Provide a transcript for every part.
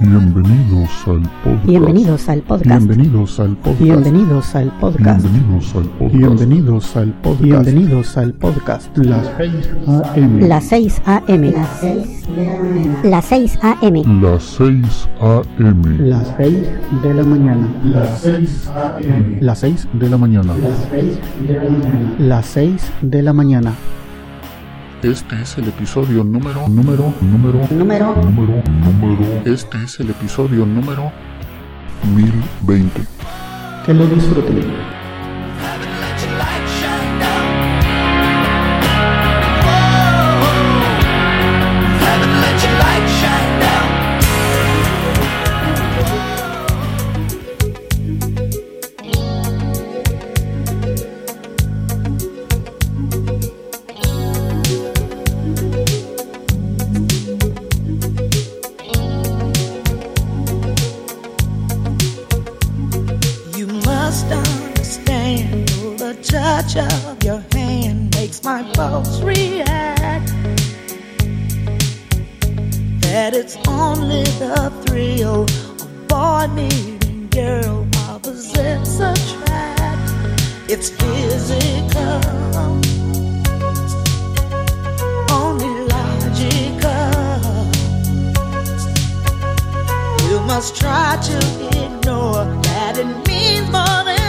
Bienvenidos al podcast. Las 6 de la mañana. Este es el episodio Este es el episodio número 1020. Que lo disfruten. Touch of your hand makes my pulse react. That it's only the thrill of boy meeting girl opposites attract. It's physical, only logical. You must try to ignore that it means more than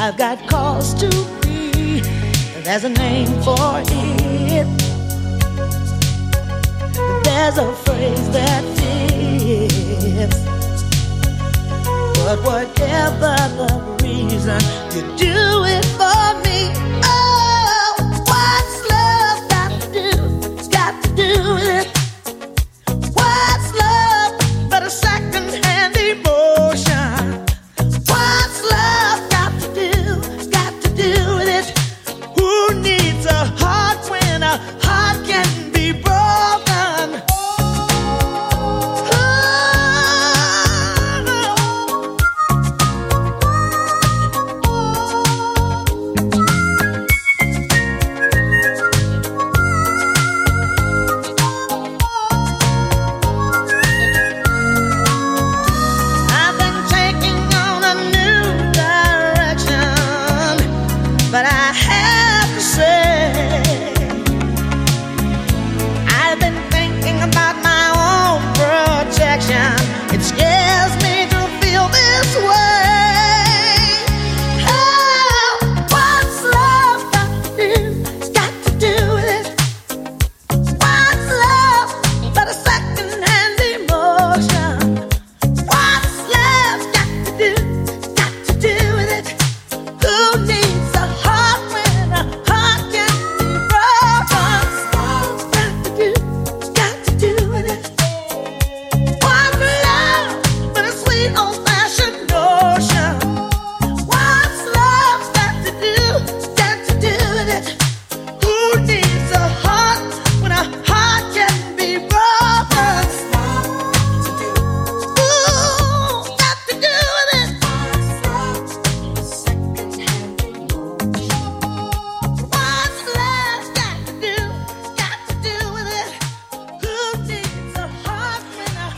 I've got cause to be. There's a name for it. There's a phrase that fits. But whatever the reason, you do it for me. Oh, what's love got to do? It's got to do with it.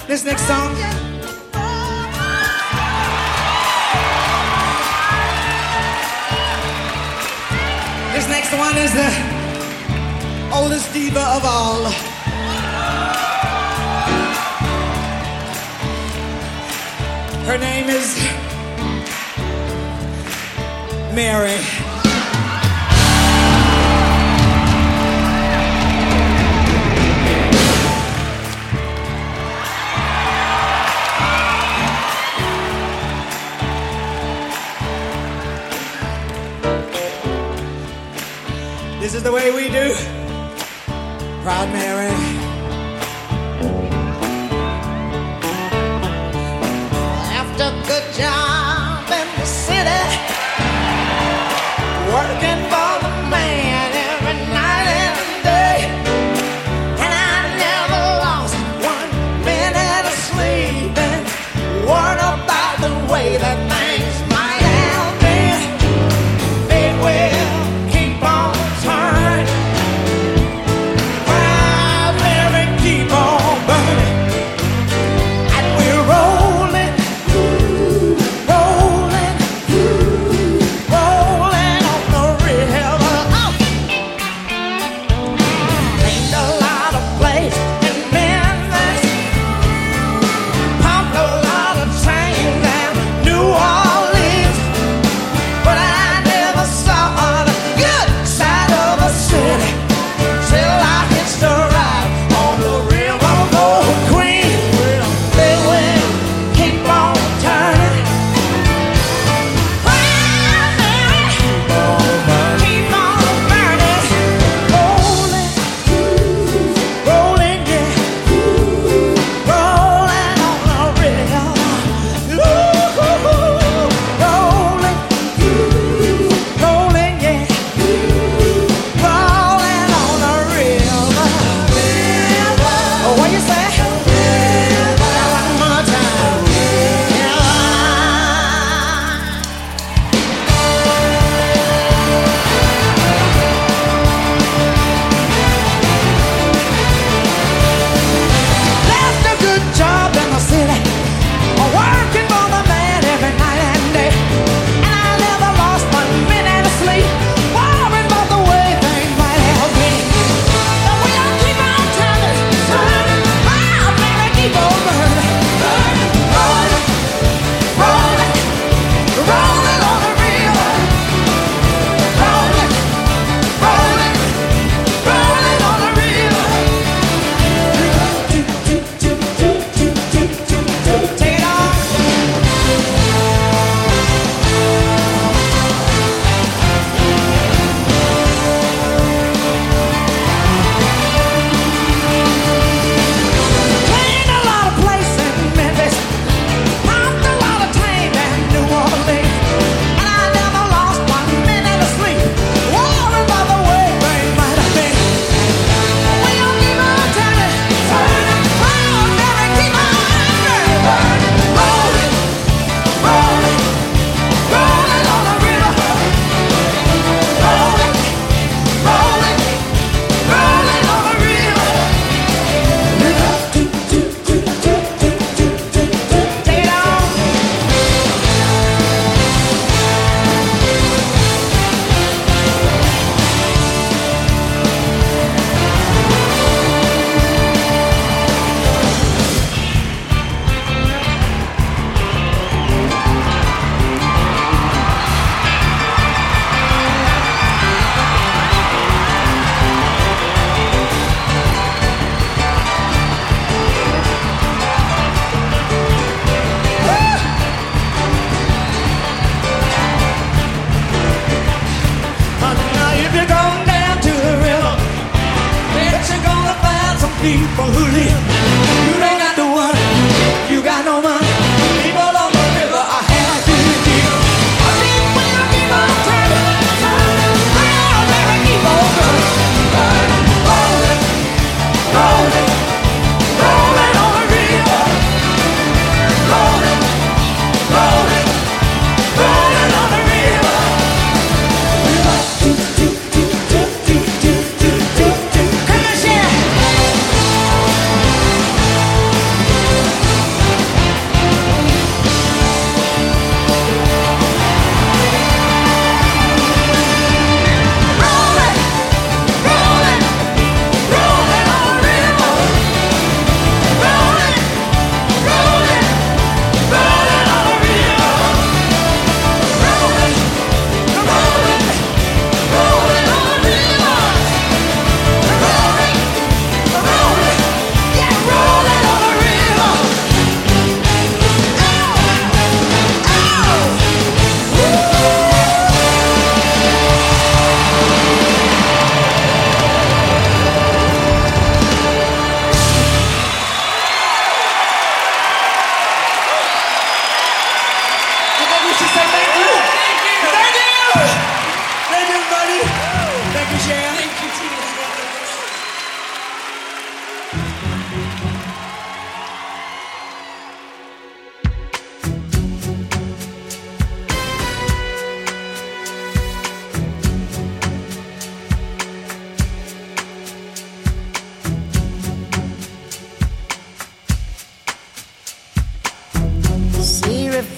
This next song This next one is the oldest diva of all. Her name is Mary. This is the way we do. Proud Mary. Left a good job in the city, working for the man every night and day, and I never lost one minute of sleep, and worried about the way that things might have been. Big wheel, keep on turning. Proud Mary, keep on burning. And we're rolling, rolling, rolling on the river. Ain't a lot of place in Memphis, pumped a lot of chains down in New Orleans, but I never saw the good side of a city till I hitched a ride on the Railroad Queen. They will keep on turning. Proud Mary, keep on burning. Rolling, rolling, yeah, rolling on the river. Ooh, rolling, rolling, yeah, rolling on the river. Oh, what you say? Now one more time. River. Left a good job in the city, working for the man every night and day, and I never lost one minute of sleep, worried about the way things might have been. The way I keep on turning, turning, Proud Mary, keep on burning, burning, rolling, rolling, rolling on the river, rolling, rolling, rolling on the river. Take it off. Clean a lot of place in Memphis, pumped a lot of time in New Orleans, and I never lost one minute of sleep, worried about the way things might have been. When you keep on turning, turning, Proud Mary, keep on burning, burning, rolling, rolling, rolling on the river, rolling, rolling, rolling on the river. Take it off. Now if you're going down to the river, bet you're gonna find some people who live. You don't got to worry, you got no money. People on the river are happy with you. I mean, when you keep on turning, turning, Proud Mary, keep on burning, burning, rolling, rolling, rolling on the river, rolling, rolling, rolling on the river. Come on, share.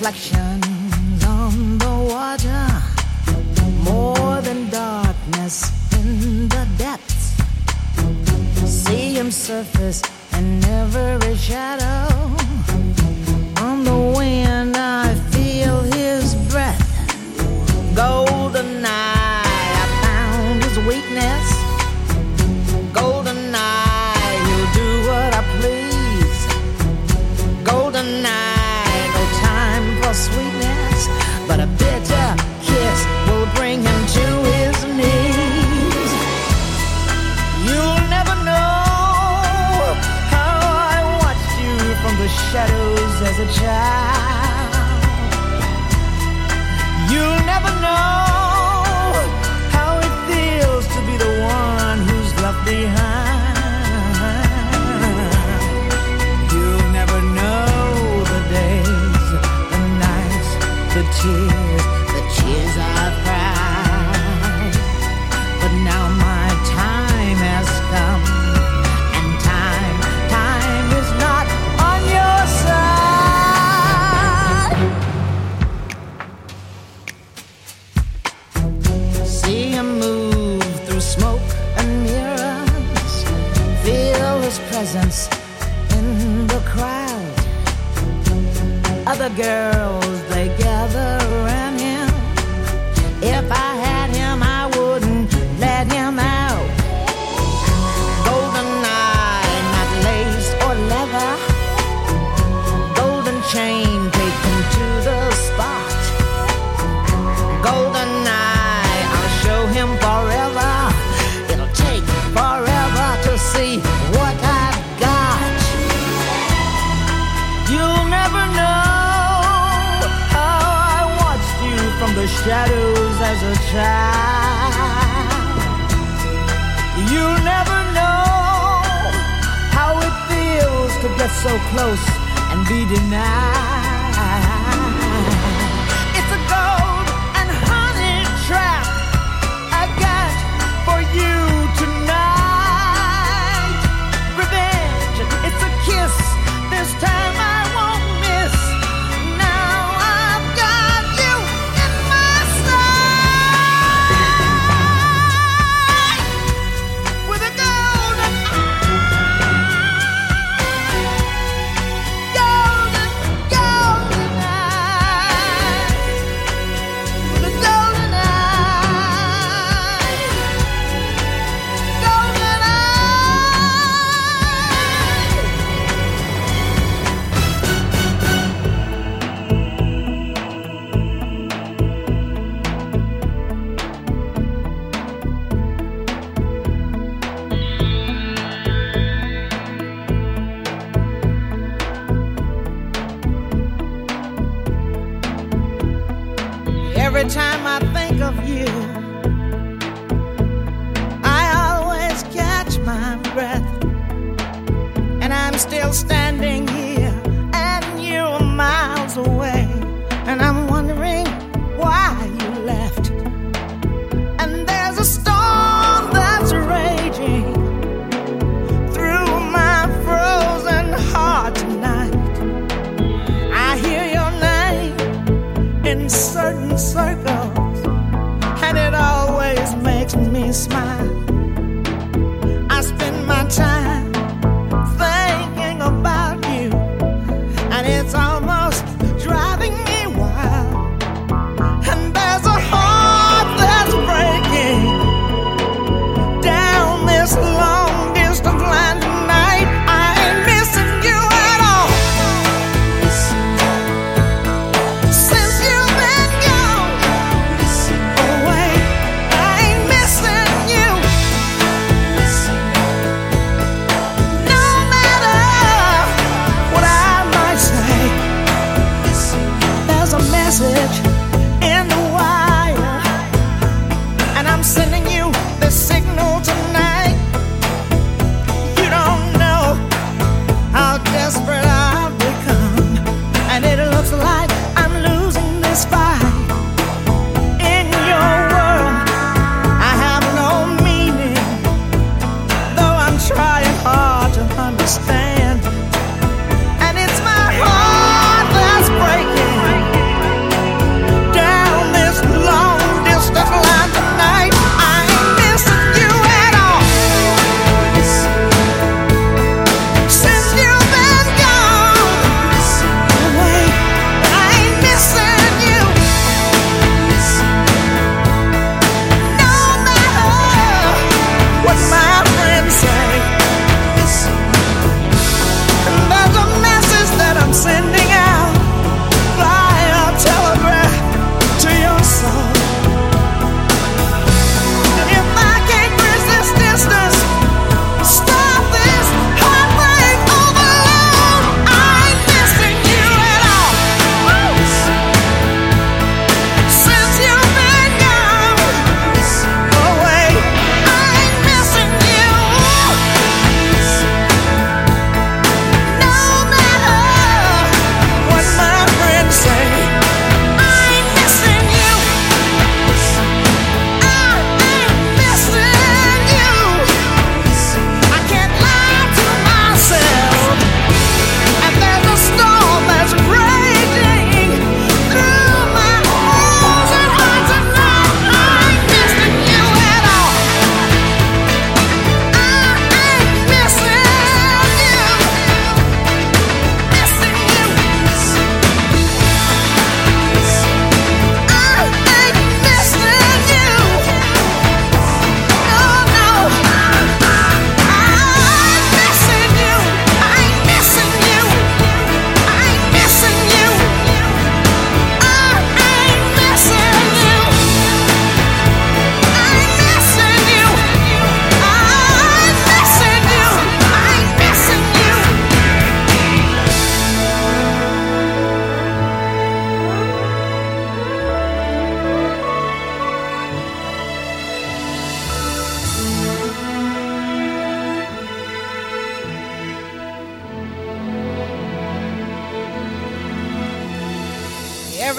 reflections on the water, more than darkness in the depths. See him surface in every shadow. On the wind I feel his breath. Golden eye, I found his weakness. Golden eye, he'll do what I please. Golden eye, no time for sweetness, but a bitter kiss will bring him to his knees. You'll never know how I watched you from the shadows as a child. You'll never know how it feels to be the one who's left behind. You'll never know the days, the nights, the tears I've cried. But now my time has come, and time is not on your side. Presence in the crowd. Other girls, they gather around him. If I had him, I wouldn't let him out. Golden eye, not lace or leather. Golden chain taken to the spot. Golden eye, I'll show him forever. It'll take forever to see what I the shadows as a child. You'll never know how it feels to get so close and be denied. It's a gold and honey trap I got for you tonight. Revenge, it's a kiss. This time I won't miss. Now I've got you. Every time I think of you, I always catch my breath, and I'm still standing here, and you're miles away, and I'm wondering why you left. And there's a storm that's raging through my frozen heart tonight. I hear your name in certain circles, and it always makes me smile. I spend my time thinking about you, and it's almost driving me wild. And there's a heart that's breaking down this long distance line tonight. I ain't missing you at all. Since you've been gone away, I ain't missing you.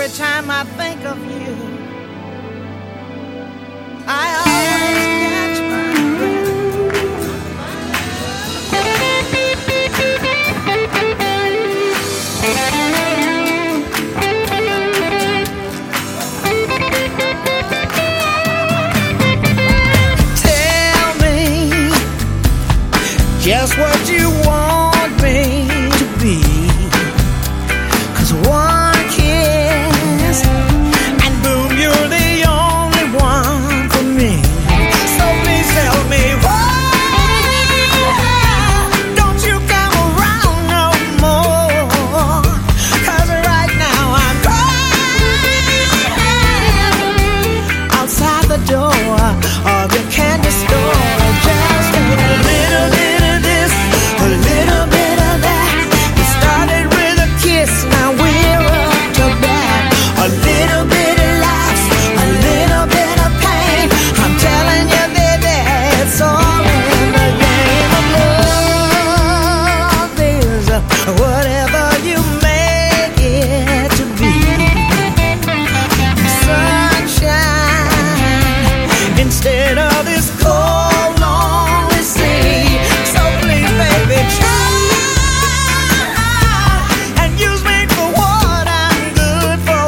every time I think of you, I always catch my breath. Tell me just what you want me to be, 'cause one kiss and boom, you're the only one for me. So please tell me why don't you come around no more, 'cause right now I'm crying outside the door of your candy store. Just a little bit of this, a little bit of that. It started with a kiss, now we're up to bat. A little bit of laughs, a little bit of pain. I'm telling you, baby, it's all in the game of love. Is whatever you make it to be. Sunshine instead of this cold, lonely sea. So please, baby, try and use me for what I'm good for.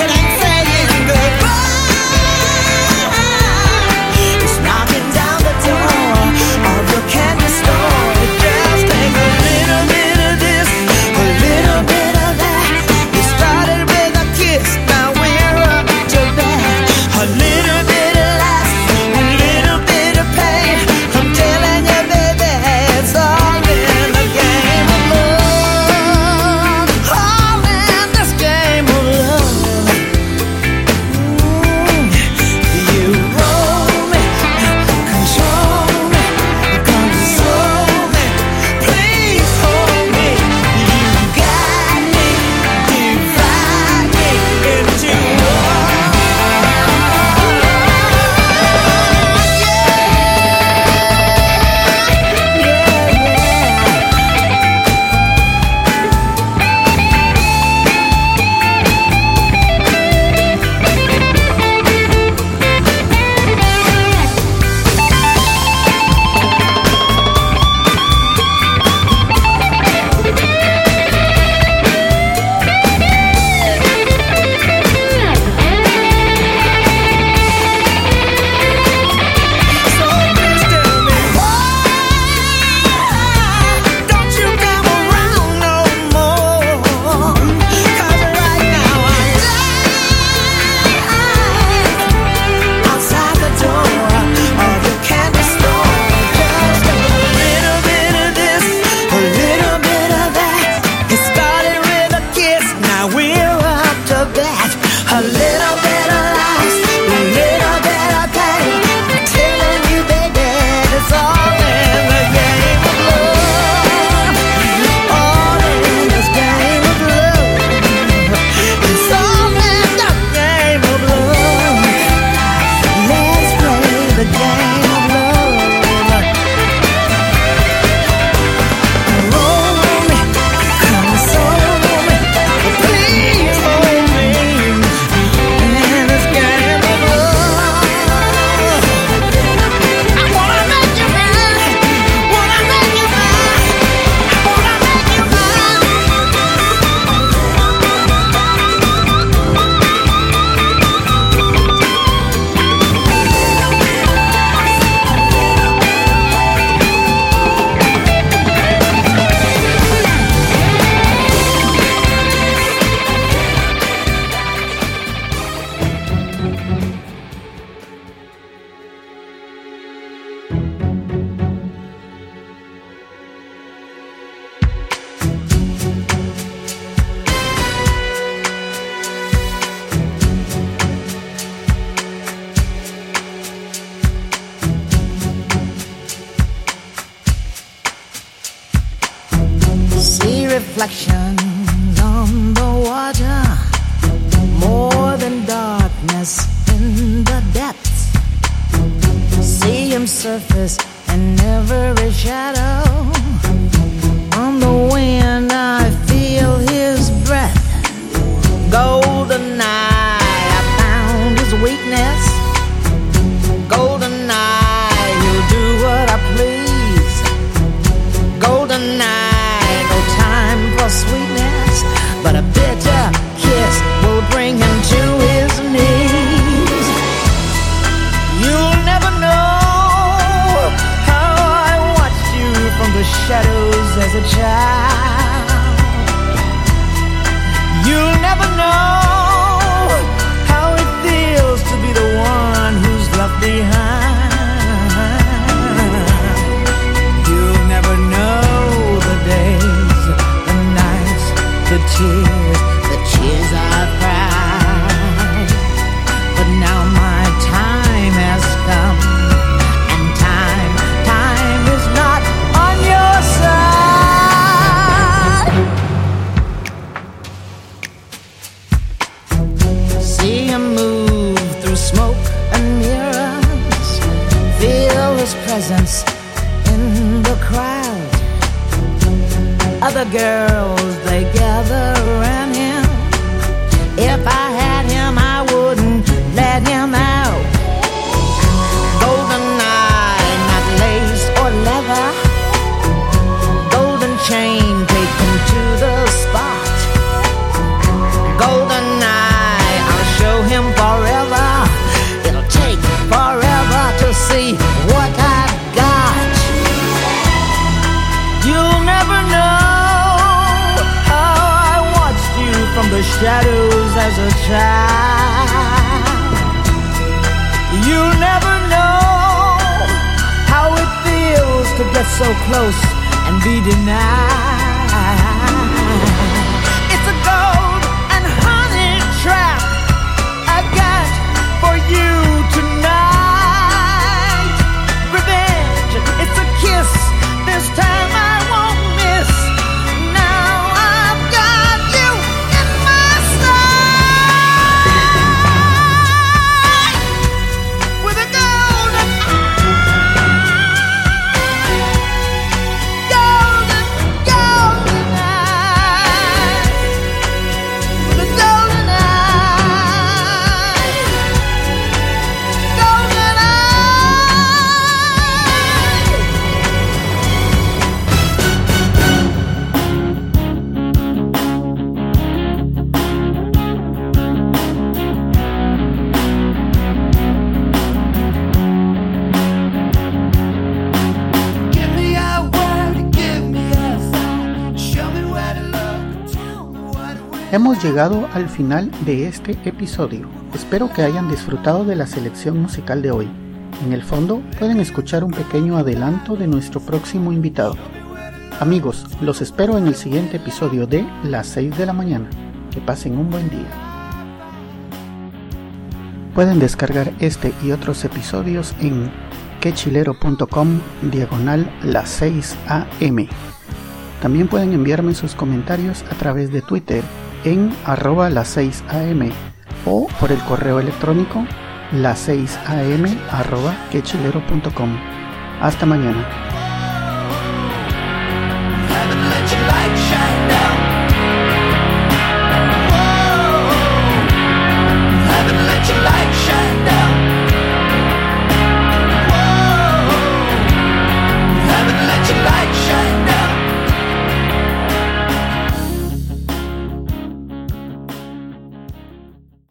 It ain't saying goodbye, it's knocking down the door of your candy store. Just take a little bit of this, a little bit of that. It started with a kiss, now we're up to bat. A little bit of laughs, a little bit of pain. I'm telling you, baby, it's all in the game of love. All in this game of love. You roll me, control me, console me. Please hold me. You got me, divide me into So please tell me why don't you come around no more, 'cause right now I'm dying outside the door of your candy store. Just a little bit of this, a little bit of that. It started with a kiss, now we're up to bat. A little bit of lies, a little bit of pain. I'm telling you, baby, it's all in the game of love. All in this game of love. It's all in the game of love. Let's play the game of love. Roll me, console me, please hold me. In this game of love, I wanna make you mine, wanna make you mine, I wanna make you mine. See reflections on the water, more than darkness in the depths. See him surface in every shadow. On the wind I feel his breath. Go golden eye, I found his weakness. Golden eye, he'll do what I please. Golden eye, no time for sweetness, but a bitter kiss will bring him to his knees. You'll never know how I watched you from the shadows as a child. You'll never know how it feels to be the one who's left behind. You'll never know the days, the nights, the tears I've cried. But now my time has come, and time is not on your side. Smoke and mirrors, feel his presence in the crowd. Other girls, they gather around him. If I had him, I wouldn't let him out. Golden eye, not lace or leather. Golden chain, take him to the spot. Golden eye, I'll show him forever. Forever to see what I've got. You'll never know how I watched you from the shadows as a child. You'll never know how it feels to get so close and be denied. It's a gold and honey trap I got for you tonight. This time I won't miss. Now I've got you in my sight with a golden eye, golden eye, with a golden eye, golden eye. Hemos llegado al final de este episodio. Espero que hayan disfrutado de la selección musical de hoy. En el fondo pueden escuchar un pequeño adelanto de nuestro próximo invitado. Amigos, los espero en el siguiente episodio de Las 6 de la mañana. Que pasen un buen día. Pueden descargar este y otros episodios en quechilero.com/las6am. También pueden enviarme sus comentarios a través de Twitter en @las6am o por el correo electrónico las6am@quechilero.com. Hasta mañana.